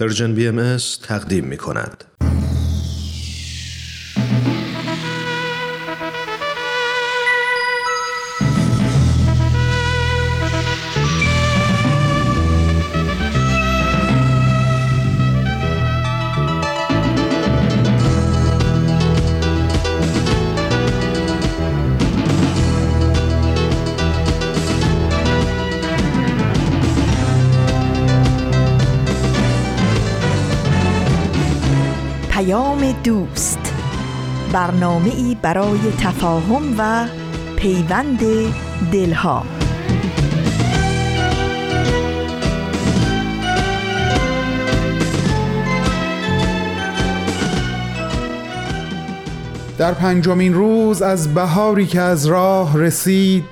ارژن بی ام اس تقدیم می کند. دوست، برنامه‌ای برای تفاهم و پیوند دلها. در پنجمین روز از بهاری که از راه رسید،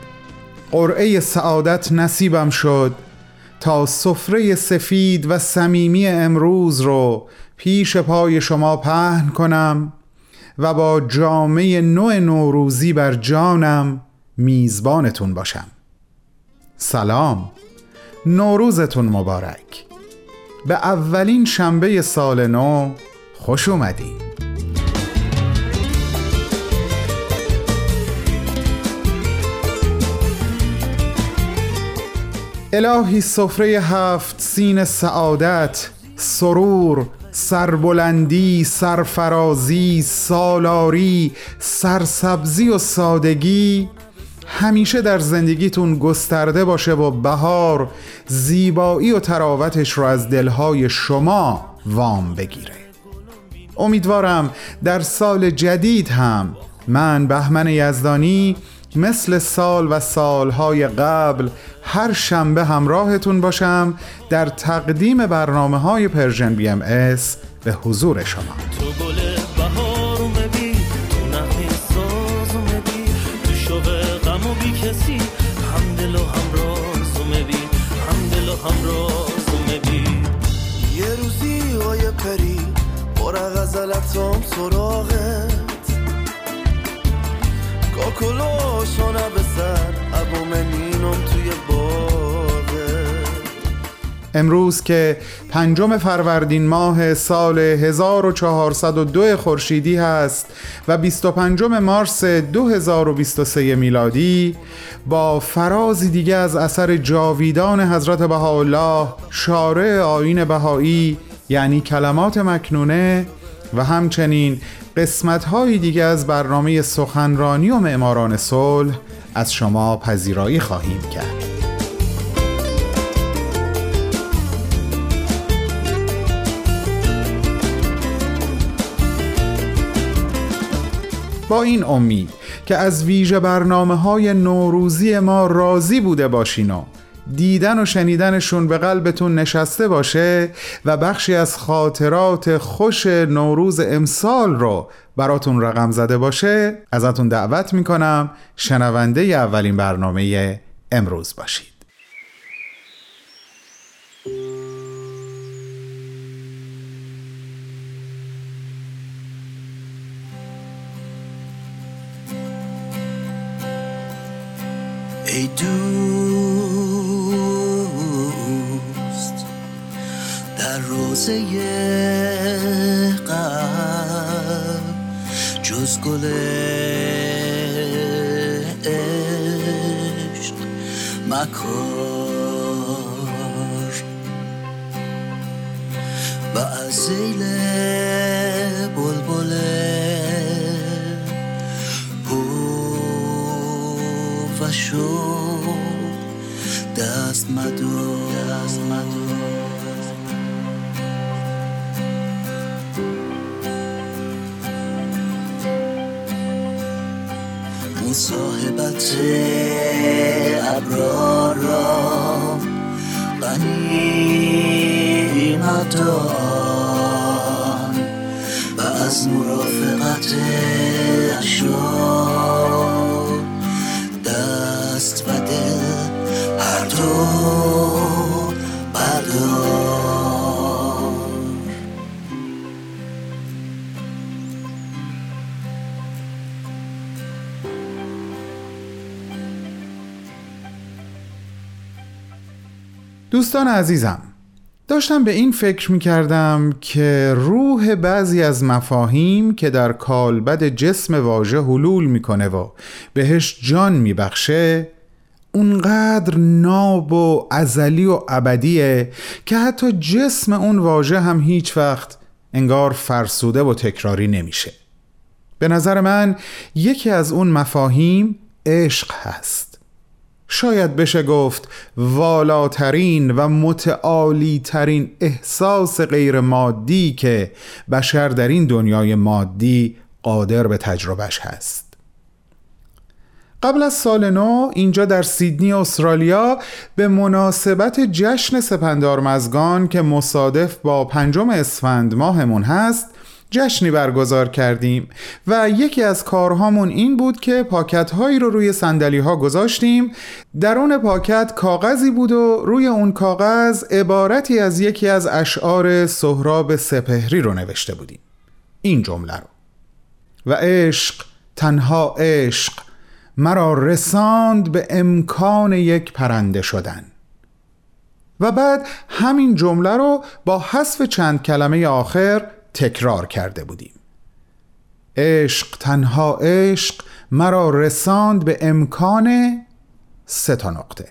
قرعه سعادت نصیبم شد تا سفره سفید و صمیمی امروز رو پیش پای شما پهن کنم و با جامه نوروزی بر جانم میزبانتون باشم. سلام، نوروزتون مبارک. به اولین شنبه سال نو خوش اومدین. الهی سفره هفت سین سعادت، سرور، سربلندی، سرفرازی، سالاری، سرسبزی و سادگی همیشه در زندگیتون گسترده باشه و بهار زیبایی و تراوتش رو از دلهای شما وام بگیره. امیدوارم در سال جدید هم من بهمن یزدانی مثل سال و سالهای قبل هر شنبه همراهتون باشم در تقدیم برنامه‌های پرژن بی ام اس به حضور شما. یه روزی های پری برا غزلتم سراغه کلو شونه به سر ابو منینم توی باغه. امروز که 5 فروردین ماه سال 1402 خورشیدی هست و 25 مارس 2023 میلادی، با فرازی دیگه از اثر جاویدان حضرت بهاءالله شارع آیین بهایی یعنی کلمات مکنونه و همچنین قسمت‌های دیگه از برنامه سخنرانی و معماران صلح از شما پذیرایی خواهیم کرد. با این امید که از ویژه برنامه‌های نوروزی ما راضی بوده باشین و دیدن و شنیدنشون به قلبتون نشسته باشه و بخشی از خاطرات خوش نوروز امسال رو براتون رقم زده باشه، ازتون دعوت میکنم شنونده اولین برنامه امروز باشید. ای روزه قبل جز گل عشق مکار و از زیل بلبل و شو دست مدار. مصاحبت ابرار را غنیمت دان و از مرافقت اشرار دست و دل هر دو بردار. دوستان عزیزم، داشتم به این فکر می‌کردم که روح بعضی از مفاهیم که در کالبد جسم واژه حلول می‌کنه و بهش جان می‌بخشه اونقدر ناب و ازلی و ابدیه که حتی جسم اون واژه هم هیچ وقت انگار فرسوده و تکراری نمیشه. به نظر من یکی از اون مفاهیم عشق هست. شاید بشه گفت والاترین و متعالیترین احساس غیر مادی که بشر در این دنیای مادی قادر به تجربهش هست. قبل از سال نو اینجا در سیدنی استرالیا به مناسبت جشن سپندارمزگان که مصادف با 5 اسفند ماهمون هست جشنی برگزار کردیم و یکی از کارهامون این بود که پاکت هایی رو روی صندلی ها گذاشتیم. درون پاکت کاغذی بود و روی اون کاغذ عبارتی از یکی از اشعار سهراب سپهری رو نوشته بودیم، این جمله رو: و عشق، تنها عشق، مرا رساند به امکان یک پرنده شدن. و بعد همین جمله رو با حذف چند کلمه آخر تکرار کرده بودیم: عشق، تنها عشق، مرا رساند به امکان 3 نقطه.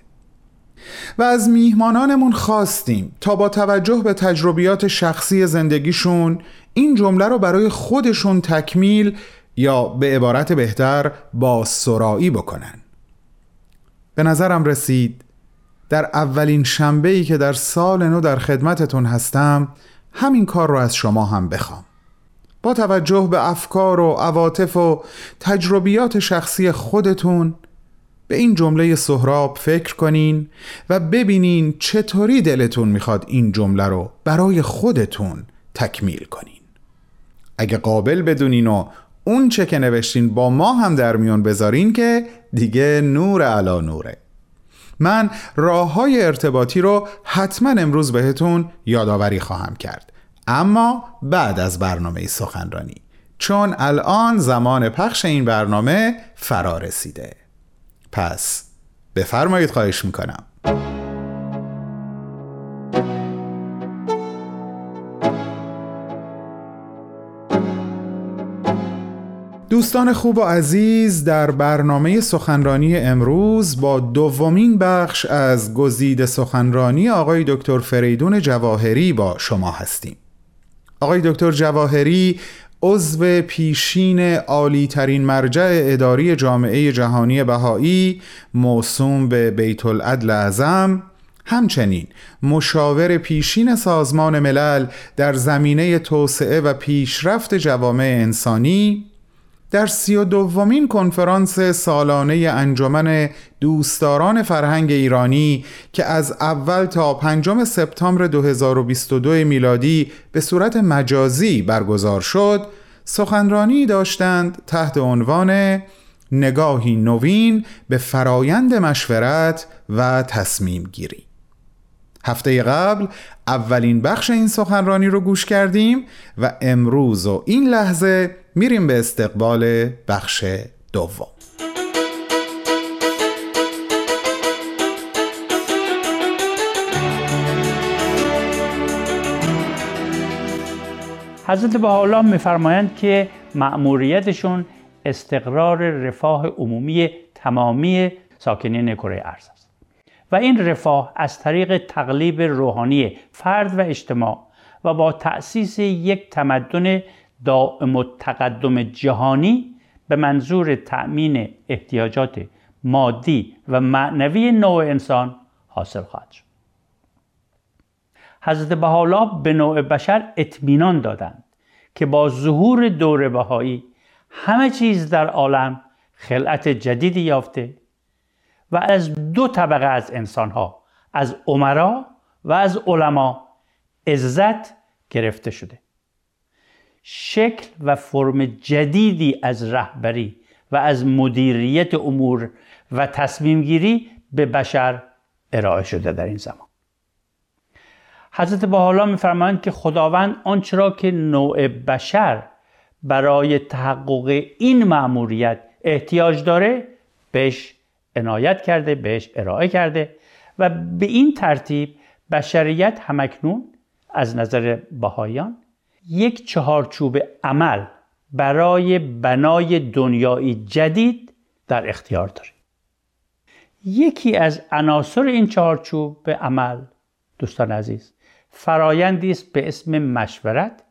و از میهمانانمون خواستیم تا با توجه به تجربیات شخصی زندگیشون این جمله رو برای خودشون تکمیل یا به عبارت بهتر با سرائی بکنن. به نظرم رسید در اولین شنبه‌ای که در سال نو در خدمتتون هستم همین کار رو از شما هم بخوام. با توجه به افکار و عواطف و تجربیات شخصی خودتون به این جمله سهراب فکر کنین و ببینین چطوری دلتون میخواد این جمله رو برای خودتون تکمیل کنین. اگه قابل بدونین و اون چه که نوشتین با ما هم در میون بذارین که دیگه نور علا نوره. من راه‌های ارتباطی رو حتما امروز بهتون یادآوری خواهم کرد، اما بعد از برنامه سخنرانی، چون الان زمان پخش این برنامه فرا رسیده. پس بفرمایید، خواهش میکنم. دوستان خوب و عزیز، در برنامه سخنرانی امروز با دومین بخش از گزیده سخنرانی آقای دکتر فریدون جواهری با شما هستیم. آقای دکتر جواهری عضو پیشین عالی‌ترین مرجع اداری جامعه جهانی بهایی موسوم به بیت العدل اعظم، همچنین مشاور پیشین سازمان ملل در زمینه توسعه و پیشرفت جوامع انسانی، در 32مین کنفرانس سالانه انجمن دوستداران فرهنگ ایرانی که از اول تا 5 سپتامبر 2022 میلادی به صورت مجازی برگزار شد، سخنرانی داشتند تحت عنوان نگاهی نوین به فرایند مشورت و تصمیم گیری. هفته قبل اولین بخش این سخنرانی رو گوش کردیم و امروز و این لحظه میریم به استقبال بخش دوم. حضرت بهاءالله می‌فرمایند که مأموریتشون استقرار رفاه عمومی تمامی ساکنین کره ارض است و این رفاه از طریق تقلیب روحانی فرد و اجتماع و با تأسیس یک تمدن دائم التقدم جهانی به منظور تأمین احتیاجات مادی و معنوی نوع انسان حاصل خواهد شد. حضرت بهاءالله به نوع بشر اطمینان دادند که با ظهور دور بهایی همه چیز در عالم خلعت جدیدی یافته و از 2 طبقه از انسانها، از امرا و از علما، عزت گرفته شده. شکل و فرم جدیدی از رهبری و از مدیریت امور و تصمیم گیری به بشر ارائه شده در این زمان. حضرت بهاءالله می‌فرمایند که خداوند آنچه را که نوع بشر برای تحقق این مأموریت احتیاج داره بهش عنایت کرده، بهش ارائه کرده و به این ترتیب بشریت همکنون از نظر بهائیان یک چهارچوب عمل برای بنای دنیای جدید در اختیار داریم. یکی از عناصر این چهارچوب عمل، دوستان عزیز، فرایندی است به اسم مشورت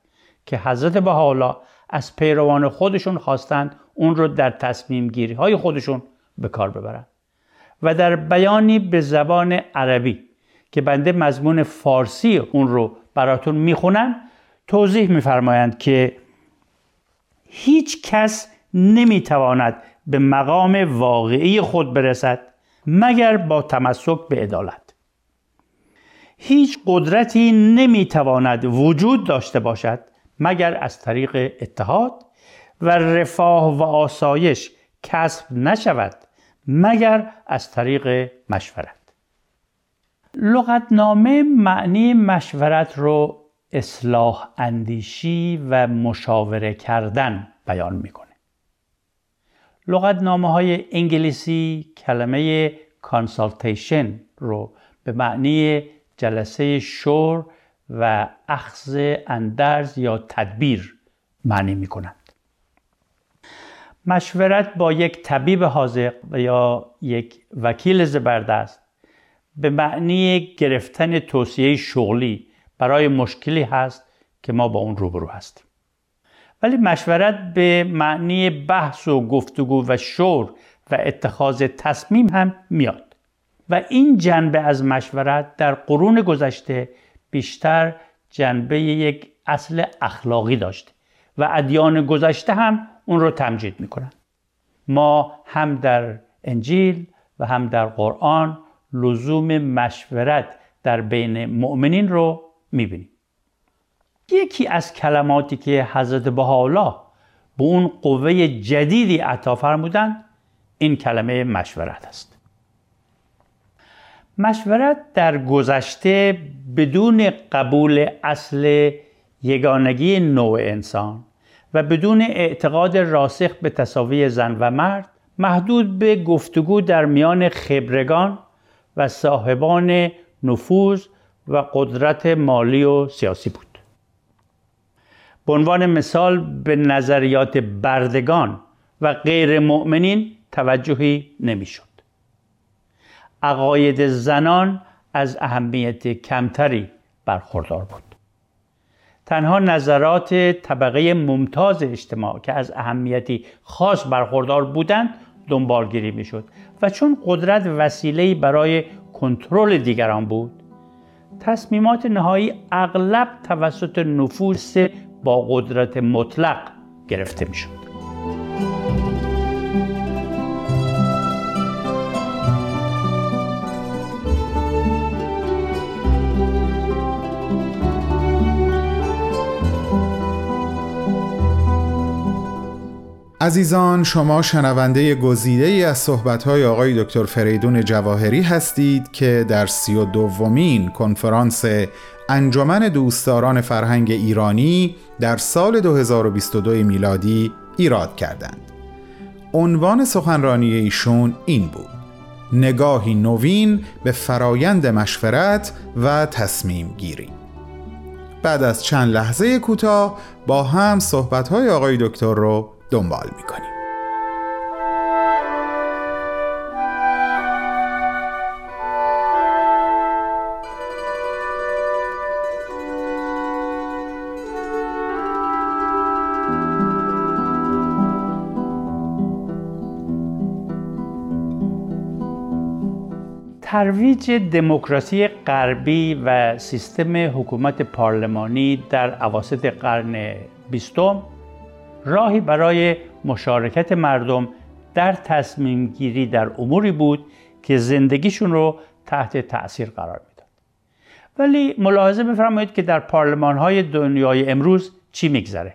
که حضرت بهاءالله از پیروان خودشون خواستند اون رو در تصمیم گیری های خودشون به کار ببرند و در بیانی به زبان عربی که بنده مضمون فارسی اون رو براتون میخونن توضیح میفرمایند که هیچ کس نمیتواند به مقام واقعی خود برسد مگر با تمسک به عدالت. هیچ قدرتی نمیتواند وجود داشته باشد مگر از طریق اتحاد و رفاه و آسایش کسب نشود مگر از طریق مشورت. لغتنامه معنی مشورت رو اصلاح اندیشی و مشاوره کردن بیان میکنه. لغتنامه های انگلیسی کلمه کانسالتیشن رو به معنی جلسه شور و اخذ اندرز یا تدبیر معنی می کنند. مشورت با یک طبیب حاذق یا یک وکیل زبردست به معنی گرفتن توصیه شغلی برای مشکلی هست که ما با اون روبرو هستیم. ولی مشورت به معنی بحث و گفتگو و شور و اتخاذ تصمیم هم میاد و این جنبه از مشورت در قرون گذشته بیشتر جنبه یک اصل اخلاقی داشته و ادیان گذشته هم اون رو تمجید میکنن. ما هم در انجیل و هم در قرآن لزوم مشورت در بین مؤمنین رو میبینیم. یکی از کلماتی که حضرت بهاءالله به اون قوه جدیدی عطا فرمودند این کلمه مشورت است. مشورت در گذشته بدون قبول اصل یگانگی نوع انسان و بدون اعتقاد راسخ به تساوی زن و مرد محدود به گفتگو در میان خبرگان و صاحبان نفوذ و قدرت مالی و سیاسی بود. به عنوان مثال به نظریات بردگان و غیر مؤمنین توجهی نمی‌شد. عقاید زنان از اهمیت کمتری برخوردار بود. تنها نظرات طبقه ممتاز اجتماع که از اهمیتی خاص برخوردار بودند دنبالگیری میشد و چون قدرت وسیله‌ای برای کنترل دیگران بود تصمیمات نهایی اغلب توسط نفوس با قدرت مطلق گرفته میشد. عزیزان، شما شنونده گزیده‌ای از صحبت‌های آقای دکتر فریدون جواهری هستید که در 32مین کنفرانس انجمن دوستداران فرهنگ ایرانی در سال 2022 میلادی ایراد کردند. عنوان سخنرانی ایشون این بود: نگاهی نوین به فرایند مشورت و تصمیم گیری. بعد از چند لحظه کوتاه با هم صحبت‌های آقای دکتر رو دنبال میکنیم. ترویج دموکراسی غربی و سیستم حکومت پارلمانی در اواسط قرن 20 راهی برای مشارکت مردم در تصمیم گیری در اموری بود که زندگیشون رو تحت تأثیر قرار میداد. ولی ملاحظه بفرمایید که در پارلمان‌های دنیای امروز چی میگذره؟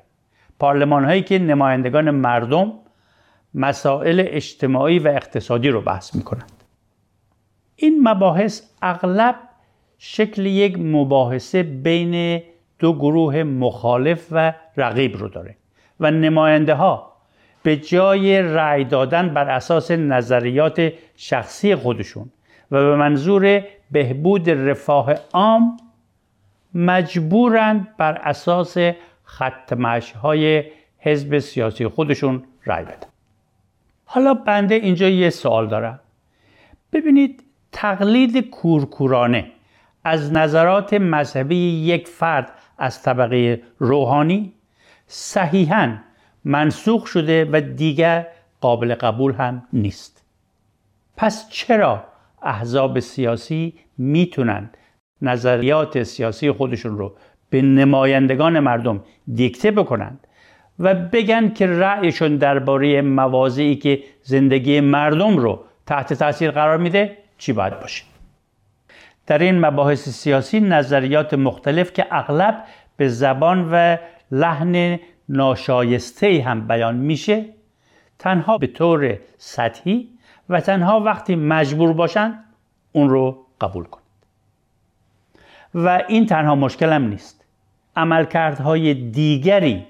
پارلمان‌هایی که نمایندگان مردم مسائل اجتماعی و اقتصادی رو بحث میکنند. این مباحث اغلب شکل یک مباحثه بین دو گروه مخالف و رقیب رو داره و نماینده ها به جای رأی دادن بر اساس نظریات شخصی خودشون و به منظور بهبود رفاه عام مجبورند بر اساس خط مشی‌های حزب سیاسی خودشون رای بدن. حالا بنده اینجا یه سوال دارم. ببینید، تقلید کورکورانه از نظرات مذهبی یک فرد از طبقه روحانی صحیحاً منسوخ شده و دیگر قابل قبول هم نیست. پس چرا احزاب سیاسی میتونند نظریات سیاسی خودشون رو به نمایندگان مردم دیکته بکنند و بگن که رأیشون درباره مواضعی که زندگی مردم رو تحت تاثیر قرار میده چی باید باشه؟ در این مباحث سیاسی نظریات مختلف که اغلب به زبان و لحن ناشایسته هم بیان میشه، تنها به طور سطحی و تنها وقتی مجبور باشند اون رو قبول کنند. و این تنها مشکل هم نیست. عملکردهای دیگری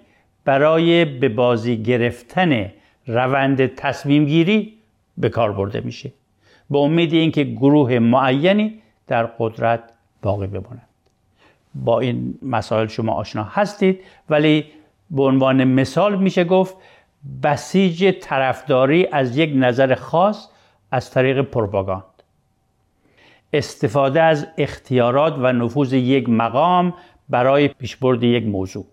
برای به بازی گرفتن روند تصمیم گیری به کار برده میشه، به امید اینکه گروه معینی در قدرت باقی بمانند. با این مسائل شما آشنا هستید، ولی به عنوان مثال میشه گفت بسیج طرفداری از یک نظر خاص از طریق پروپاگاند، استفاده از اختیارات و نفوذ یک مقام برای پیشبرد یک موضوع،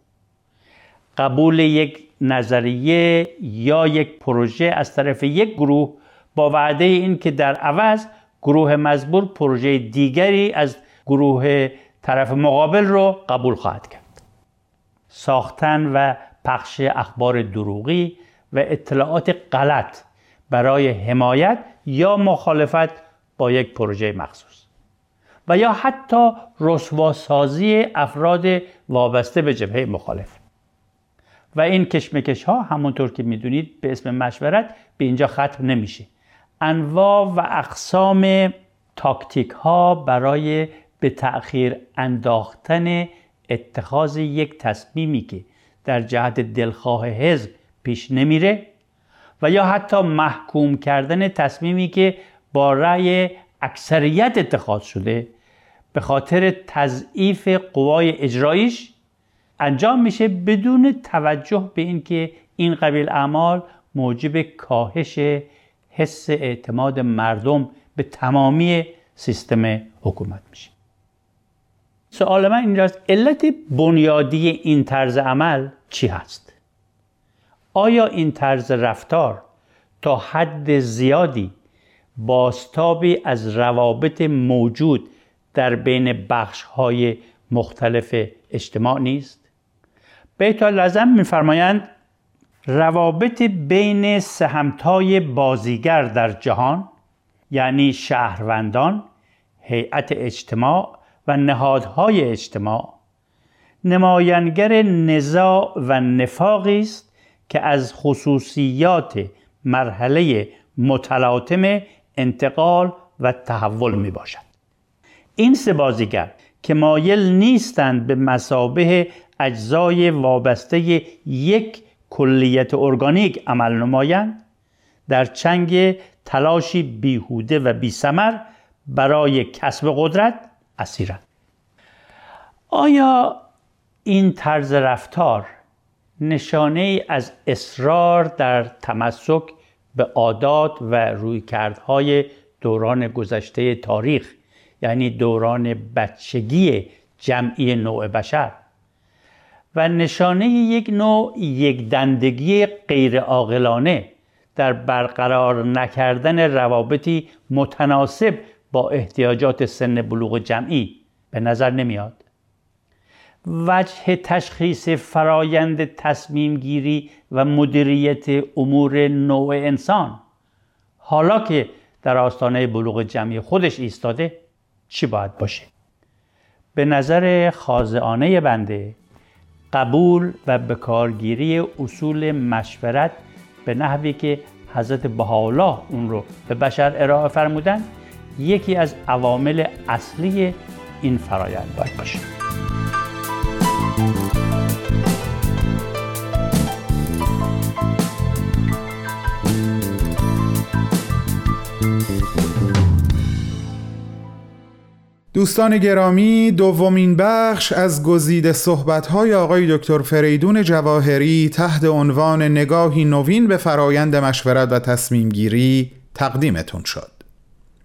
قبول یک نظریه یا یک پروژه از طرف یک گروه با وعده این که در عوض گروه مزبور پروژه دیگری از گروه طرف مقابل رو قبول خواهد کرد. ساختن و پخش اخبار دروغی و اطلاعات غلط برای حمایت یا مخالفت با یک پروژه مخصوص و یا حتی رسواسازی افراد وابسته به جبهه مخالف. و این کشمکش‌ها همونطور که می‌دونید به اسم مشورت به اینجا ختم نمیشه. انواع و اقسام تاکتیک‌ها برای به تأخیر انداختن اتخاذ یک تصمیمی که در جهت دلخواه حزب پیش نمیره و یا حتی محکوم کردن تصمیمی که با رأی اکثریت اتخاذ شده به خاطر تضعیف قوای اجراییش انجام میشه، بدون توجه به اینکه این قبیل اعمال موجب کاهش حس اعتماد مردم به تمامی سیستم حکومت میشه. سوال من اینجاست، علت بنیادی این طرز عمل چی هست؟ آیا این طرز رفتار تا حد زیادی بازتابی از روابط موجود در بین بخش‌های مختلف اجتماع نیست؟ بیت العدل می‌فرمایند روابط بین سهم‌های بازیگر در جهان، یعنی شهروندان، هیئت اجتماع و نهادهای اجتماع، نمایانگر نزاع و نفاقی است که از خصوصیات مرحله متلاطم انتقال و تحول می باشد. این سه بازیگر که مایل نیستند به مثابه اجزای وابسته یک کلیت ارگانیک عمل نمایند، در چنگ تلاشی بیهوده و بی‌ثمر برای کسب قدرت اسیرند. آیا این طرز رفتار نشانه‌ای از اصرار در تمسک به عادات و رویکردهای دوران گذشته تاریخ، یعنی دوران بچگی جمعی نوع بشر و نشانه یک نوع یک دندگی غیر عاقلانه در برقرار نکردن روابطی متناسب با احتیاجات سن بلوغ جمعی به نظر نمیاد؟ وجه تشخیص فرایند تصمیم گیری و مدیریت امور نوع انسان حالا که در آستانه بلوغ جمعی خودش ایستاده چی باید باشه؟ به نظر خاضعانه بنده، قبول و بکارگیری اصول مشورت به نحوی که حضرت بهاءالله اون رو به بشر ارائه فرمودن یکی از عوامل اصلی این فرایند باید باشه. دوستان گرامی، دومین بخش از گزیده صحبت‌های آقای دکتر فریدون جواهری تحت عنوان نگاهی نوین به فرایند مشورت و تصمیم گیری تقدیمتون شد.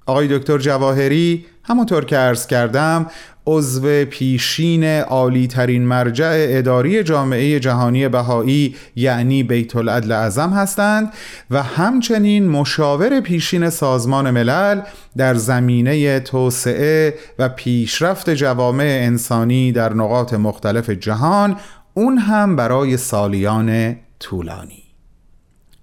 آقای دکتر جواهری همونطور که عرض کردم عضو پیشین عالی ترین مرجع اداری جامعه جهانی بهایی یعنی بیت العدل اعظم هستند و همچنین مشاور پیشین سازمان ملل در زمینه توسعه و پیشرفت جوامع انسانی در نقاط مختلف جهان، اون هم برای سالیان طولانی.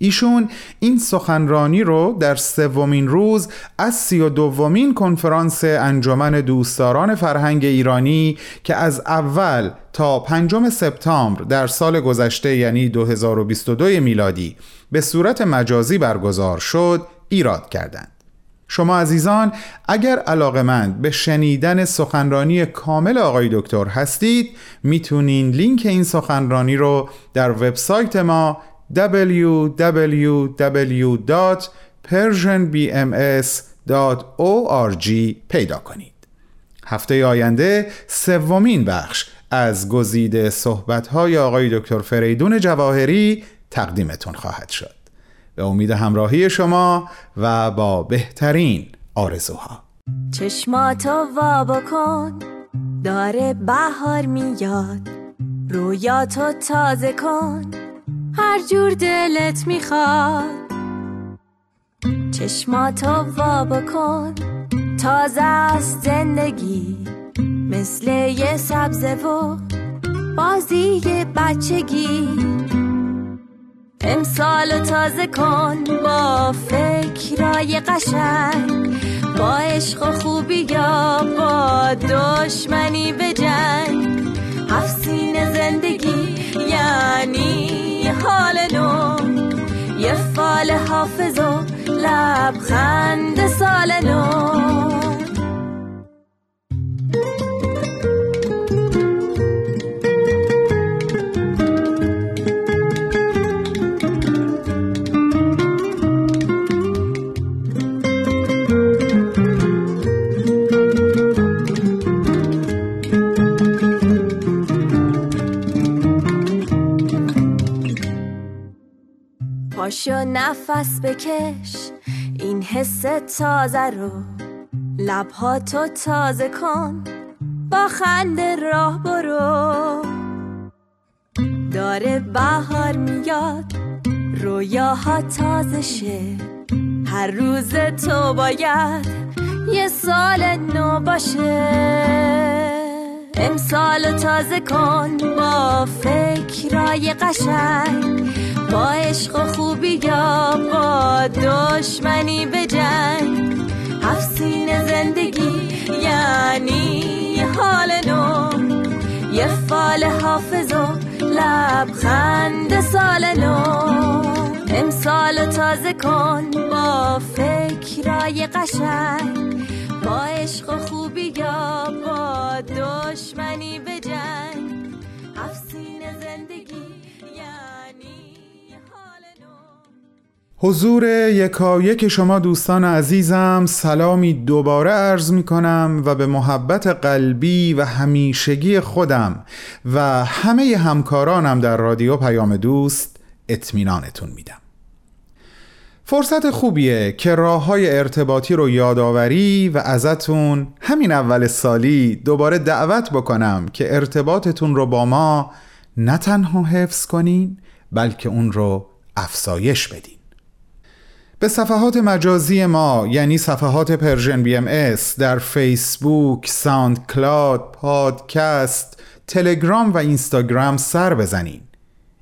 ایشون این سخنرانی رو در سومین روز از 32مین کنفرانس انجمن دوستداران فرهنگ ایرانی که از اول تا 5 سپتامبر در سال گذشته یعنی 2022 میلادی به صورت مجازی برگزار شد ایراد کردند. شما عزیزان اگر علاقه‌مند به شنیدن سخنرانی کامل آقای دکتر هستید، میتونین لینک این سخنرانی رو در وبسایت ما www.persianbms.org پیدا کنید. هفته آینده سومین بخش از گزیده صحبت‌های آقای دکتر فریدون جواهری تقدیمتون خواهد شد. به امید همراهی شما و با بهترین آرزوها. چشماتو وا بکن، داره بهار میاد، رویاتو تازه کن هر جور دلت میخواد. چشماتو وا بکن، تازه است زندگی، مثل یه سبزه و بازی بچگی. امسالو تازه کن با فکرای قشنگ، با عشق و خوبی یا با دشمنی بجنگ. حفظین زندگی یعنی حال نو، یه فال حافظ و لبخند سال نو. پاشو نفس بکش، این حس تازه رو، لبها تو تازه کن، با خنده راه برو. داره بهار میاد، رویاها تازه شه، هر روز تو باید یه سال نو باشه. امسالو تازه کن با فکرای قشنگ، با عشق و خوبی یا با دشمنی بجنگ. حفظین زندگی یعنی حال نو، یه فال حافظ و لبخند سال نو. امسالو تازه کن با فکرای قشنگ، با عشق و خوبی یا با دشمنی بجنگ. حفظین زندگی. حضور یکایک شما دوستان عزیزم سلامی دوباره عرض می کنم و به محبت قلبی و همیشگی خودم و همه همکارانم در رادیو پیام دوست اطمینانتون میدم. فرصت خوبیه که راه‌های ارتباطی رو یادآوری و ازتون همین اول سالی دوباره دعوت بکنم که ارتباطتون رو با ما نه تنها حفظ کنین بلکه اون رو افزایش بدین. به صفحات مجازی ما یعنی صفحات پرژن بی ام اس در فیسبوک، ساوند کلاد، پادکست، تلگرام و اینستاگرام سر بزنین.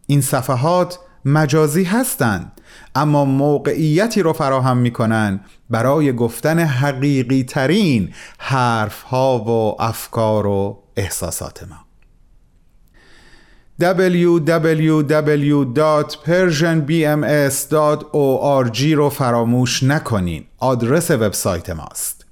این صفحات مجازی هستند اما موقعیتی رو فراهم میکنن برای گفتن حقیقی ترین حرف ها و افکار و احساسات ما. www.persianbms.org رو فراموش نکنین. آدرس وبسایت ماست.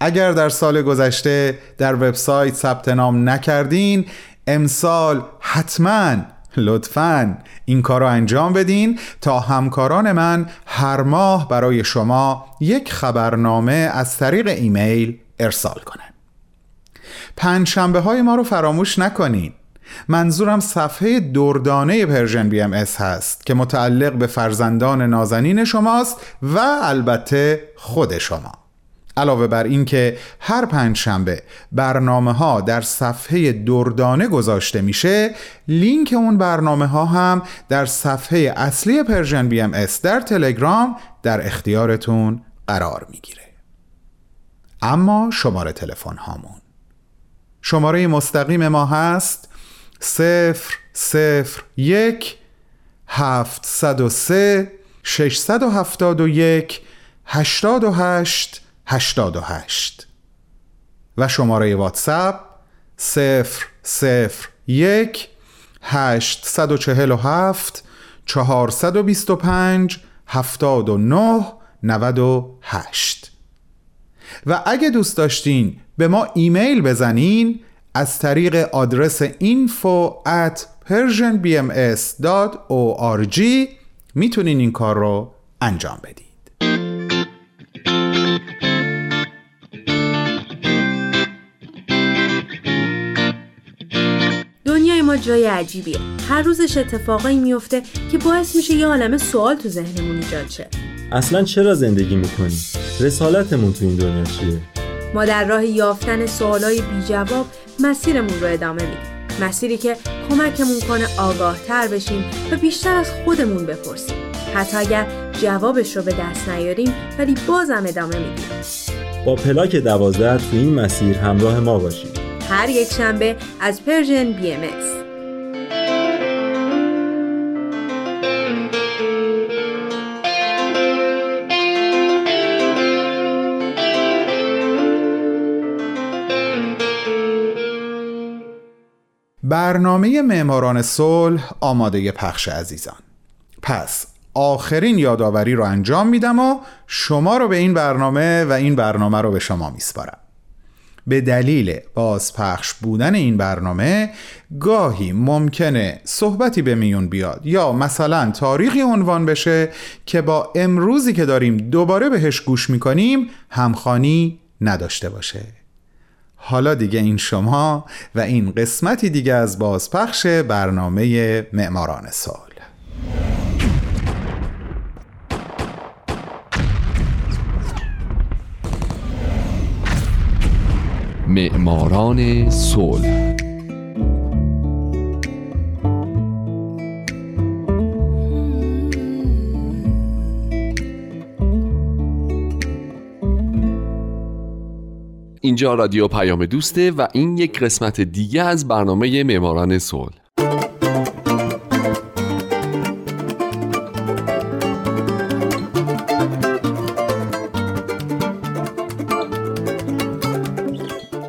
اگر در سال گذشته در وبسایت ثبت نام نکردین، امسال حتماً لطفاً این کار رو انجام بدین تا همکاران من هر ماه برای شما یک خبرنامه از طریق ایمیل ارسال کنن. پنجشنبه‌های ما رو فراموش نکنین. منظورم صفحه دردانه پرژن بی ام اس هست که متعلق به فرزندان نازنین شماست و البته خود شما. علاوه بر این که هر پنجشنبه برنامه‌ها در صفحه دردانه گذاشته میشه، لینک اون برنامه‌ها هم در صفحه اصلی پرژن بی ام اس در تلگرام در اختیارتون قرار میگیره. اما شماره تلفن هامون، شماره مستقیم ما هست 001-703-671-88-88 و شماره واتساپ 001-847-425-79-98 و اگه دوست داشتین به ما ایمیل بزنین از طریق آدرس info@persianbms.org میتونین این کار رو انجام بدید. دنیای ما جای عجیبیه. هر روزش اتفاقایی میفته که باعث میشه یه عالمه سوال تو ذهنمون ایجاد شه. اصلا چرا زندگی میکنیم؟ رسالتمون تو این دنیا چیه؟ ما در راه یافتن سوالای بی جواب مسیرمون رو ادامه میدیم. مسیری که کمکمون کنه آگاه‌تر بشیم و بیشتر از خودمون بپرسیم. حتی اگر جوابش رو به دست نیاریم ولی بازم ادامه میدیم. با پلاک 12 تو این مسیر همراه ما باشیم. هر یک شنبه از پرژن بی ام اس. برنامه معماران صلح آماده پخش عزیزان. پس آخرین یادآوری رو انجام میدم و شما رو به این برنامه و این برنامه رو به شما میسپارم. به دلیل بازپخش بودن این برنامه گاهی ممکنه صحبتی به میون بیاد یا مثلا تاریخی عنوان بشه که با امروزی که داریم دوباره بهش گوش میکنیم همخوانی نداشته باشه. حالا دیگه این شما و این قسمتی دیگه از بازپخش برنامه معماران صلح. معماران صلح. اینجا رادیو پیام دوسته و این یک قسمت دیگه از برنامه معماران صلح.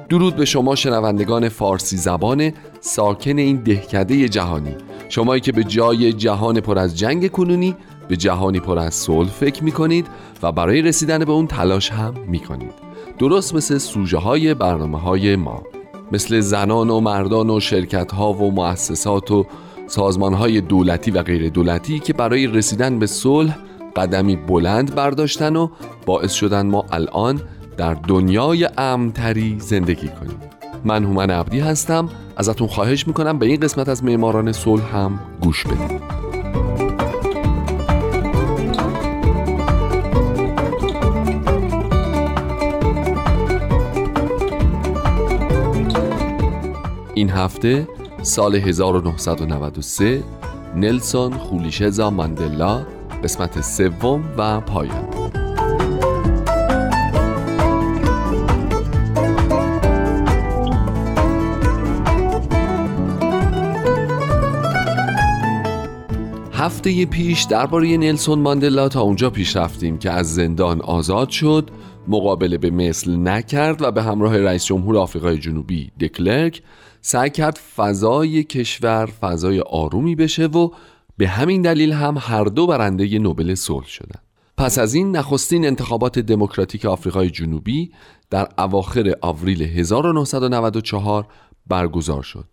درود به شما شنوندگان فارسی زبان ساکن این دهکده جهانی، شمایی که به جای جهان پر از جنگ کنونی به جهانی پر از صلح فکر می‌کنید و برای رسیدن به اون تلاش هم می‌کنید. درست مثل سوژه های برنامه های ما، مثل زنان و مردان و شرکت ها و مؤسسات و سازمان های دولتی و غیر دولتی که برای رسیدن به صلح قدمی بلند برداشتن و باعث شدن ما الان در دنیای امن‌تری زندگی کنیم. من هومن عبدی هستم، ازتون خواهش میکنم به این قسمت از معماران صلح هم گوش بدید. این هفته سال 1993 نلسون خولیشزا ماندلا، قسمت سوم و پایان. هفته پیش درباره نلسون ماندلا تا اونجا پیش رفتیم که از زندان آزاد شد، مقابله به مثل نکرد و به همراه رئیس جمهور آفریقای جنوبی دکلرک سعی کرد فضای کشور فضای آرومی بشه و به همین دلیل هم هر دو برنده نوبل صلح شدند. پس از این نخستین انتخابات دموکراتیک آفریقای جنوبی در اواخر آوریل 1994 برگزار شد.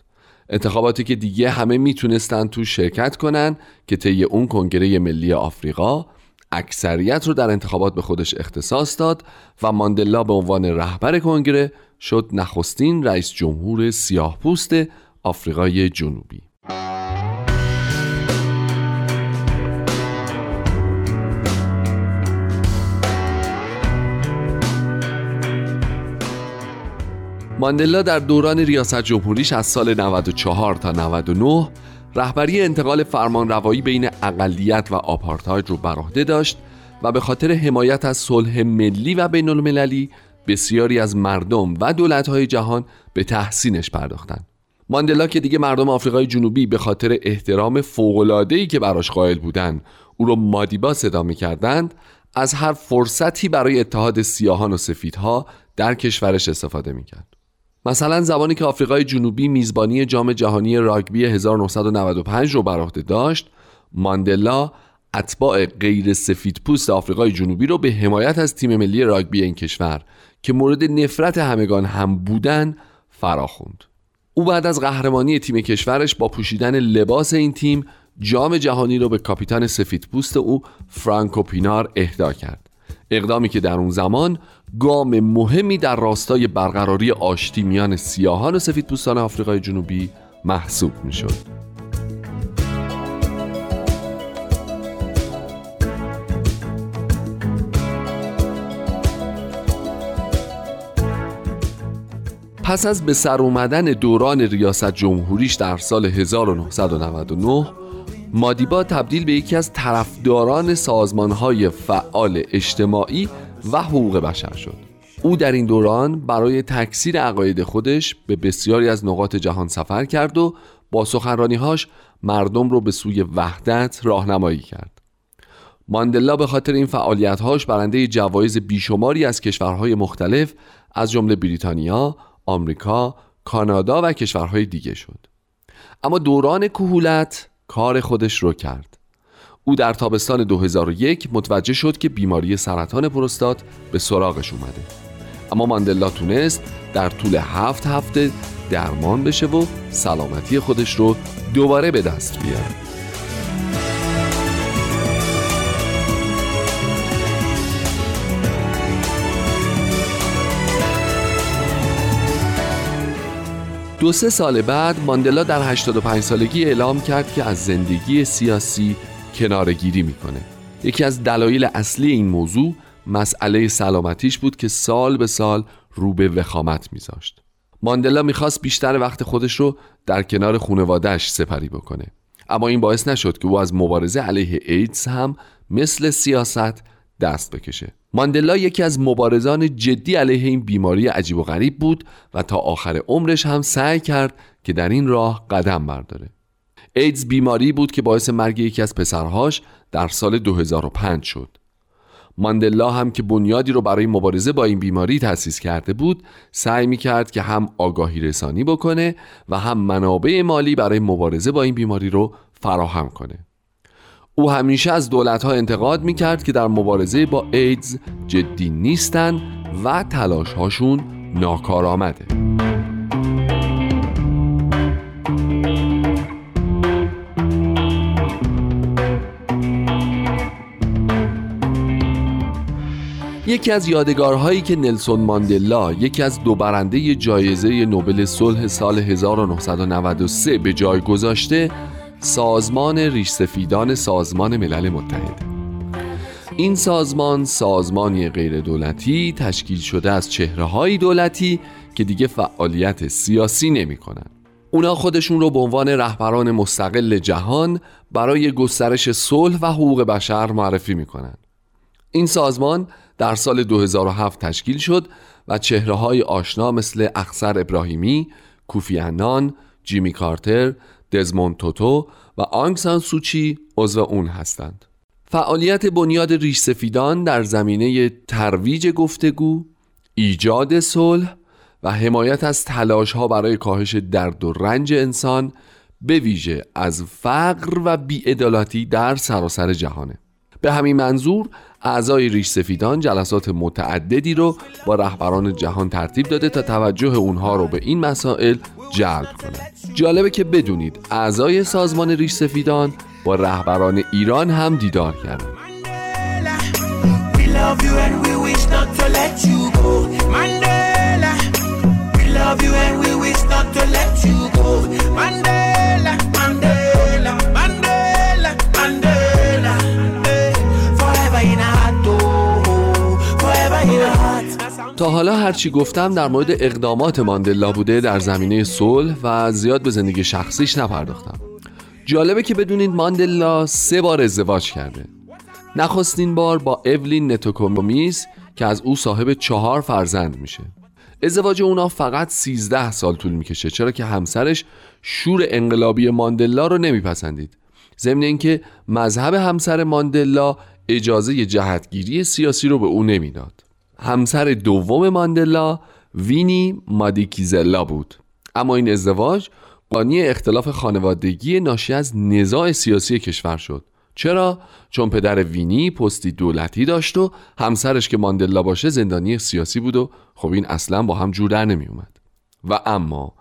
انتخاباتی که دیگه همه میتونستن تو شرکت کنن که طی اون کنگره ملی آفریقا اکثریت رو در انتخابات به خودش اختصاص داد و ماندلا به عنوان رهبر کنگره شد نخستین رئیس جمهور سیاه‌پوست آفریقای جنوبی. ماندلا در دوران ریاست جمهوریش از سال 94 تا 99 رهبری انتقال فرمانروایی بین اقلیت و آپارتاید رو بر عهده داشت و به خاطر حمایت از صلح ملی و بین‌المللی بسیاری از مردم و دولت‌های جهان به تحسینش پرداختند. ماندلا که دیگه مردم آفریقای جنوبی به خاطر احترام فوق‌العاده‌ای که براش قائل بودند، او رو مادیبا صدا می‌کردند، از هر فرصتی برای اتحاد سیاهان و سفیدها در کشورش استفاده می‌کرد. مثلا زمانی که آفریقای جنوبی میزبانی جام جهانی راگبی 1995 رو بر عهده داشت، ماندلا اتباع غیر سفیدپوست آفریقای جنوبی رو به حمایت از تیم ملی راگبی این کشور که مورد نفرت همگان هم بودن فراخوند. او بعد از قهرمانی تیم کشورش با پوشیدن لباس این تیم جام جهانی رو به کاپیتان سفیدپوست او فرانکو پینار اهدا کرد، اقدامی که در اون زمان گام مهمی در راستای برقراری آشتی میان سیاهان و سفیدپوستان آفریقای جنوبی محسوب میشد. پس از به سر اومدن دوران ریاست جمهوریش در سال 1999، مادیبا تبدیل به یکی از طرفداران سازمان‌های فعال اجتماعی و حقوق بشر شد. او در این دوران برای تکثیر عقاید خودش به بسیاری از نقاط جهان سفر کرد و با سخنرانی‌هاش مردم رو به سوی وحدت راهنمایی کرد. ماندلا به خاطر این فعالیت‌هاش برنده جوایز بیشماری از کشورهای مختلف از جمله بریتانیا، آمریکا، کانادا و کشورهای دیگه شد. اما دوران کهولت کار خودش رو کرد. او در تابستان 2001 متوجه شد که بیماری سرطان پروستات به سراغش اومده، اما ماندلا تونست در طول 7 هفته درمان بشه و سلامتی خودش رو دوباره به دست بیاره. دو سه سال بعد ماندلا در 85 سالگی اعلام کرد که از زندگی سیاسی کنارگیری میکنه. یکی از دلایل اصلی این موضوع مسئله سلامتیش بود که سال به سال رو به وخامت میذاشت. ماندلا میخواست بیشتر وقت خودش رو در کنار خانواده‌اش سپری بکنه، اما این باعث نشد که او از مبارزه علیه ایدز هم مثل سیاست دست بکشه. ماندلا یکی از مبارزان جدی علیه این بیماری عجیب و غریب بود و تا آخر عمرش هم سعی کرد که در این راه قدم برداره. ایدز بیماری بود که باعث مرگ یکی از پسرهاش در سال 2005 شد. ماندلا هم که بنیادی رو برای مبارزه با این بیماری تأسیس کرده بود، سعی می‌کرد که هم آگاهی رسانی بکنه و هم منابع مالی برای مبارزه با این بیماری رو فراهم کنه. او همیشه از دولت‌ها انتقاد می‌کرد که در مبارزه با ایدز جدی نیستن و تلاش‌هاشون ناکارآمده. یکی از یادگارهایی که نلسون ماندلا، یکی از دو برنده جایزه نوبل صلح سال 1993 به جای گذاشته، سازمان ریشسفیدان سازمان ملل متحد. این سازمان، سازمانی غیر دولتی تشکیل شده از چهره‌های دولتی که دیگه فعالیت سیاسی نمی‌کنن. اونا خودشون رو به عنوان رهبران مستقل جهان برای گسترش صلح و حقوق بشر معرفی می‌کنن. این سازمان در سال 2007 تشکیل شد و چهره‌های آشنا مثل اخسر ابراهیمی، کوفی انان، جیمی کارتر، دزمونتوتو و آنگسان سوچی عضو اون هستند. فعالیت بنیاد ریش سفیدان در زمینه ترویج گفتگو، ایجاد صلح و حمایت از تلاش‌ها برای کاهش درد و رنج انسان، به ویژه از فقر و بی‌عدالتی در سراسر جهانه. به همین منظور اعضای ریش سفیدان جلسات متعددی رو با رهبران جهان ترتیب داده تا توجه اونها رو به این مسائل جلب کنه. جالبه که بدونید اعضای سازمان ریش سفیدان با رهبران ایران هم دیدار کردن. love you and we wish not to let you go. Mandela, Mandela, Mandela, Mandela. Hey, forever in our heart, oh, forever in our heart. تا حالا هرچی گفتم در مورد اقدامات ماندلا بوده در زمینه صلح و زیاد به زندگی شخصیش نپرداختم. جالبه که بدونید ماندلا 3 بار ازدواج کرده. نخستین بار با اولین نتوکومیس که از او صاحب 4 فرزند میشه. ازدواج اونا فقط 13 سال طول میکشه، چرا که همسرش شور انقلابی ماندلا رو نمیپسندید، ضمن اینکه مذهب همسر ماندلا اجازه جهتگیری سیاسی رو به او نمیداد. همسر دوم ماندلا وینی مادیکیزلا بود، اما این ازدواج قانی اختلاف خانوادگی ناشی از نزاع سیاسی کشور شد. چرا؟ چون پدر وینی پستی دولتی داشت و همسرش که ماندلا باشه زندانی سیاسی بود و خب این اصلا با هم جور در نمی اومد. و اما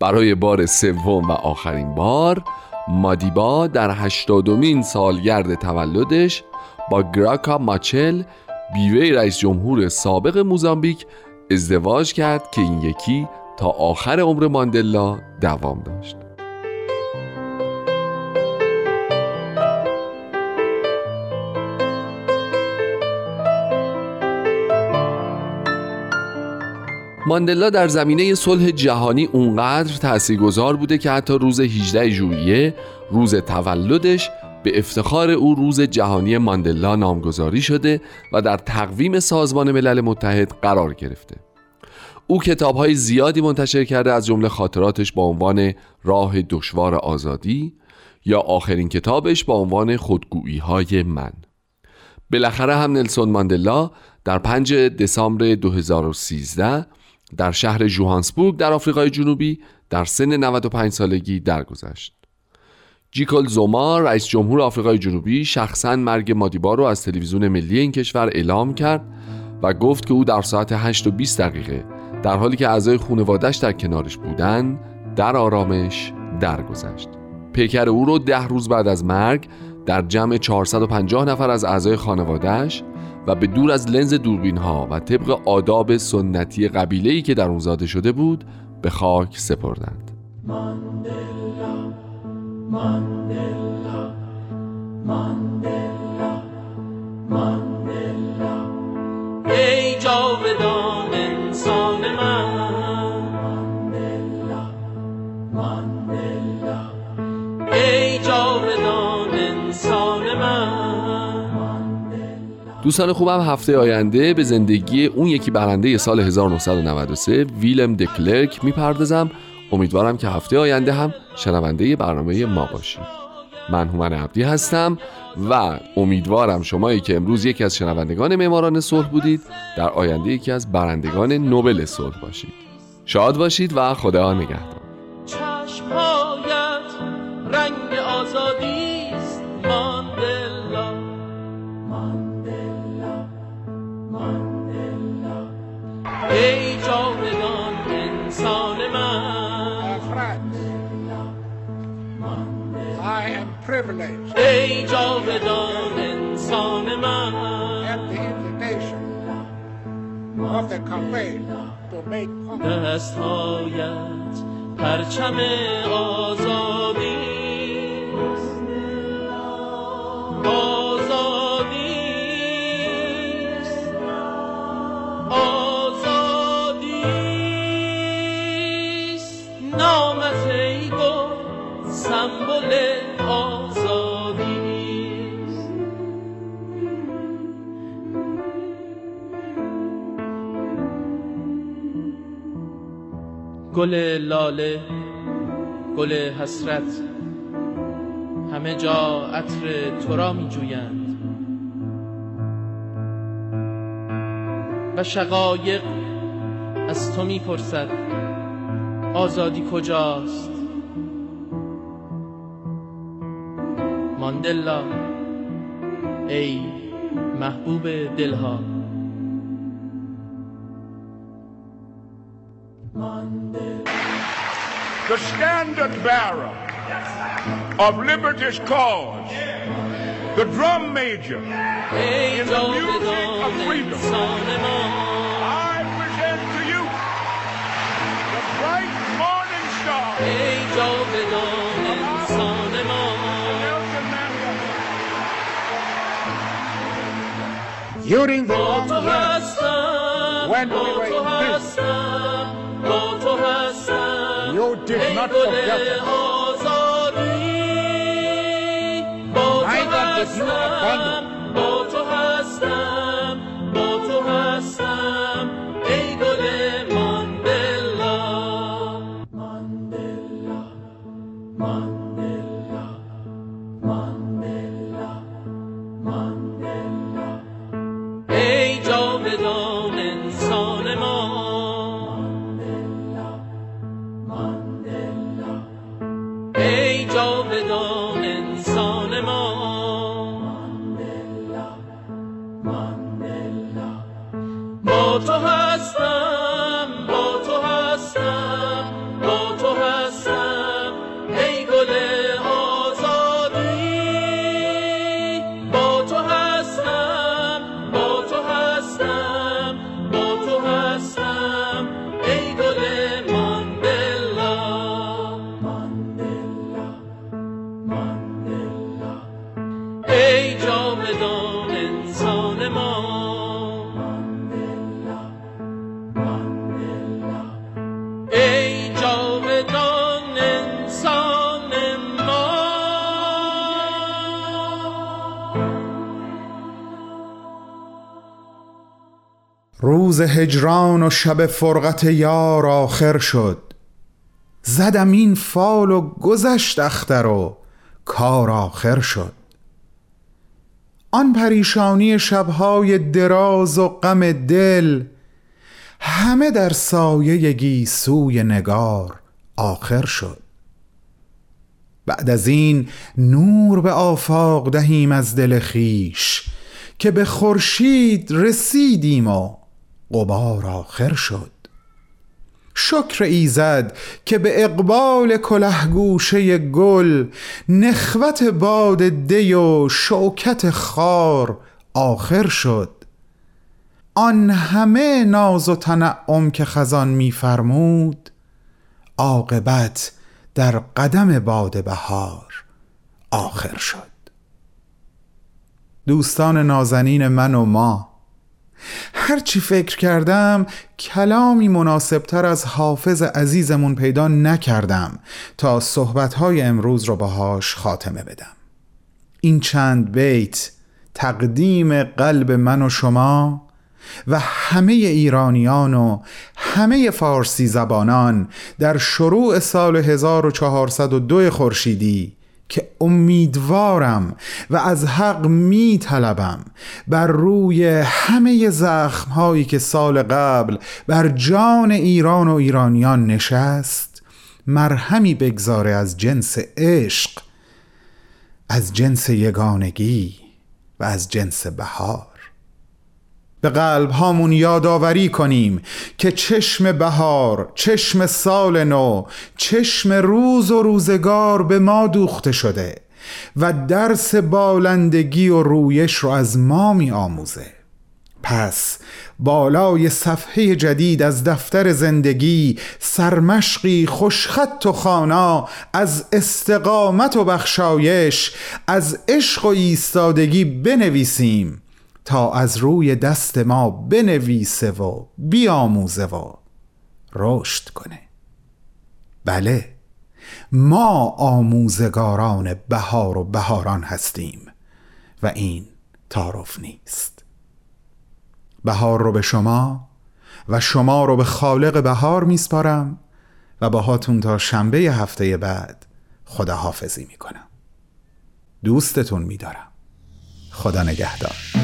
برای بار 3 و آخرین بار مادیبا در 80مین سالگرد تولدش با گراکا ماچل بیوه رئیس جمهور سابق موزامبیک ازدواج کرد که این یکی تا آخر عمر ماندلا دوام داشت. ماندلا در زمینه صلح جهانی اونقدر تاثیرگذار بوده که حتی روز 18 ژوئیه، روز تولدش، به افتخار او روز جهانی ماندلا نامگذاری شده و در تقویم سازمان ملل متحد قرار گرفته. او کتاب‌های زیادی منتشر کرده، از جمله خاطراتش با عنوان راه دشوار آزادی یا آخرین کتابش با عنوان خودگویی‌های من. بالاخره هم نلسون ماندلا در 5 دسامبر 2013 در شهر جوهانسبورگ در آفریقای جنوبی در سن 95 سالگی درگذشت. جیکال زومار رئیس جمهور آفریقای جنوبی شخصاً مرگ مادیبا رو از تلویزیون ملی این کشور اعلام کرد و گفت که او در ساعت 8:20 در حالی که اعضای خانواده‌اش در کنارش بودن در آرامش درگذشت. پیکر او رو 10 روز بعد از مرگ در جمع 450 نفر از اعضای خانواده‌اش و به دور از لنز دوربین‌ها و طبق آداب سنتی قبیله‌ای که در اون زاده شده بود به خاک سپردند. ماندلا، ماندلا، ماندلا، ماندلا، ای جاودان انسان من. ماندلا، ماندلا، ای جاودان انسان من. دوستان خوبم، هفته آینده به زندگی اون یکی برنده سال 1993 ویلم دکلرک میپردازم. امیدوارم که هفته آینده هم شنونده برنامه ما باشید. من هومن عبدی هستم و امیدوارم شمایی که امروز یکی از شنوندگان معماران صلح بودید در آینده یکی از برندگان نوبل صلح باشید. شاد باشید و خدا نگهدار. چشم‌هایت رنگ آزادی است ماندلا. ای جاودان انسان من. I am privileged. ای جاودان انسان من. At the invitation of the campaign to make public. دستهایت پرچم آزادی. آزادی. سمبل آزادی است. گل لاله، گل حسرت، همه جا عطر تو را می جویند و شقایق از تو می پرسد آزادی کجاست؟ ماندلا، ای محبوب دلها. The standard bearer of liberty's cause, the drum major in the music of freedom. I present to you the ای جاودان انسان ما. با تو هستم، با تو هستم، با تو هستم، ای گل آزادی. با تو هستم، با تو هستم، با تو هستم، ای گل ماندلا. ماندلا، ماندلا، ماندلا، ماندلا، ای جاودان انسان ما. ماندلا، ماندلا، ای جاودان انسان ما. ماندلا، ماندلا، با تو هستم، با تو هستم، با تو هستم، ای گل آزادی. با تو هستم، با تو هستم، با تو هستم، ای گل ماندلا. ماندلا، ماندلا، ای جاودان انسان ما. ای جاودان انسان ما. روز هجران و شب فرقت یار آخر شد، زدم این فال و گذشت اختر و کار آخر شد. آن پریشانی شبهای دراز و غم دل، همه در سایه گیسوی نگار آخر شد. بعد از این نور به آفاق دهیم از دل خیش، که به خورشید رسیدیم و غبار آخر شد. شکر ایزد که به اقبال کلهگوشه گل، نخوت باد دی و شوکت خار آخر شد. آن همه ناز و تنعم که خزان می فرمود، عاقبت در قدم باد بهار آخر شد. دوستان نازنین من و ما، هرچی فکر کردم کلامی مناسبتر از حافظ عزیزمون پیدا نکردم تا صحبتهای امروز رو باهاش خاتمه بدم. این چند بیت تقدیم قلب من و شما و همه ایرانیان و همه فارسی زبانان در شروع سال 1402 خورشیدی، که امیدوارم و از حق می طلبم بر روی همه زخم هایی که سال قبل بر جان ایران و ایرانیان نشست مرهمی بگذاره از جنس عشق، از جنس یگانگی و از جنس بهار. به قلب هامون یادآوری کنیم که چشم بهار، چشم سال نو، چشم روز و روزگار به ما دوخته شده و درس بالندگی و رویش رو از ما می آموزه. پس بالای صفحه جدید از دفتر زندگی، سرمشقی خوشخط و خوانا از استقامت و بخشایش، از عشق و ایستادگی بنویسیم تا از روی دست ما بنویسه و بیاموزه و رشد کنه. بله، ما آموزگاران بهار و بهاران هستیم و این تعارف نیست. بهار رو به شما و شما رو به خالق بهار میسپارم و باهاتون تا شنبه هفته بعد خداحافظی میکنم. دوستتون میدارم. خدا نگهدار.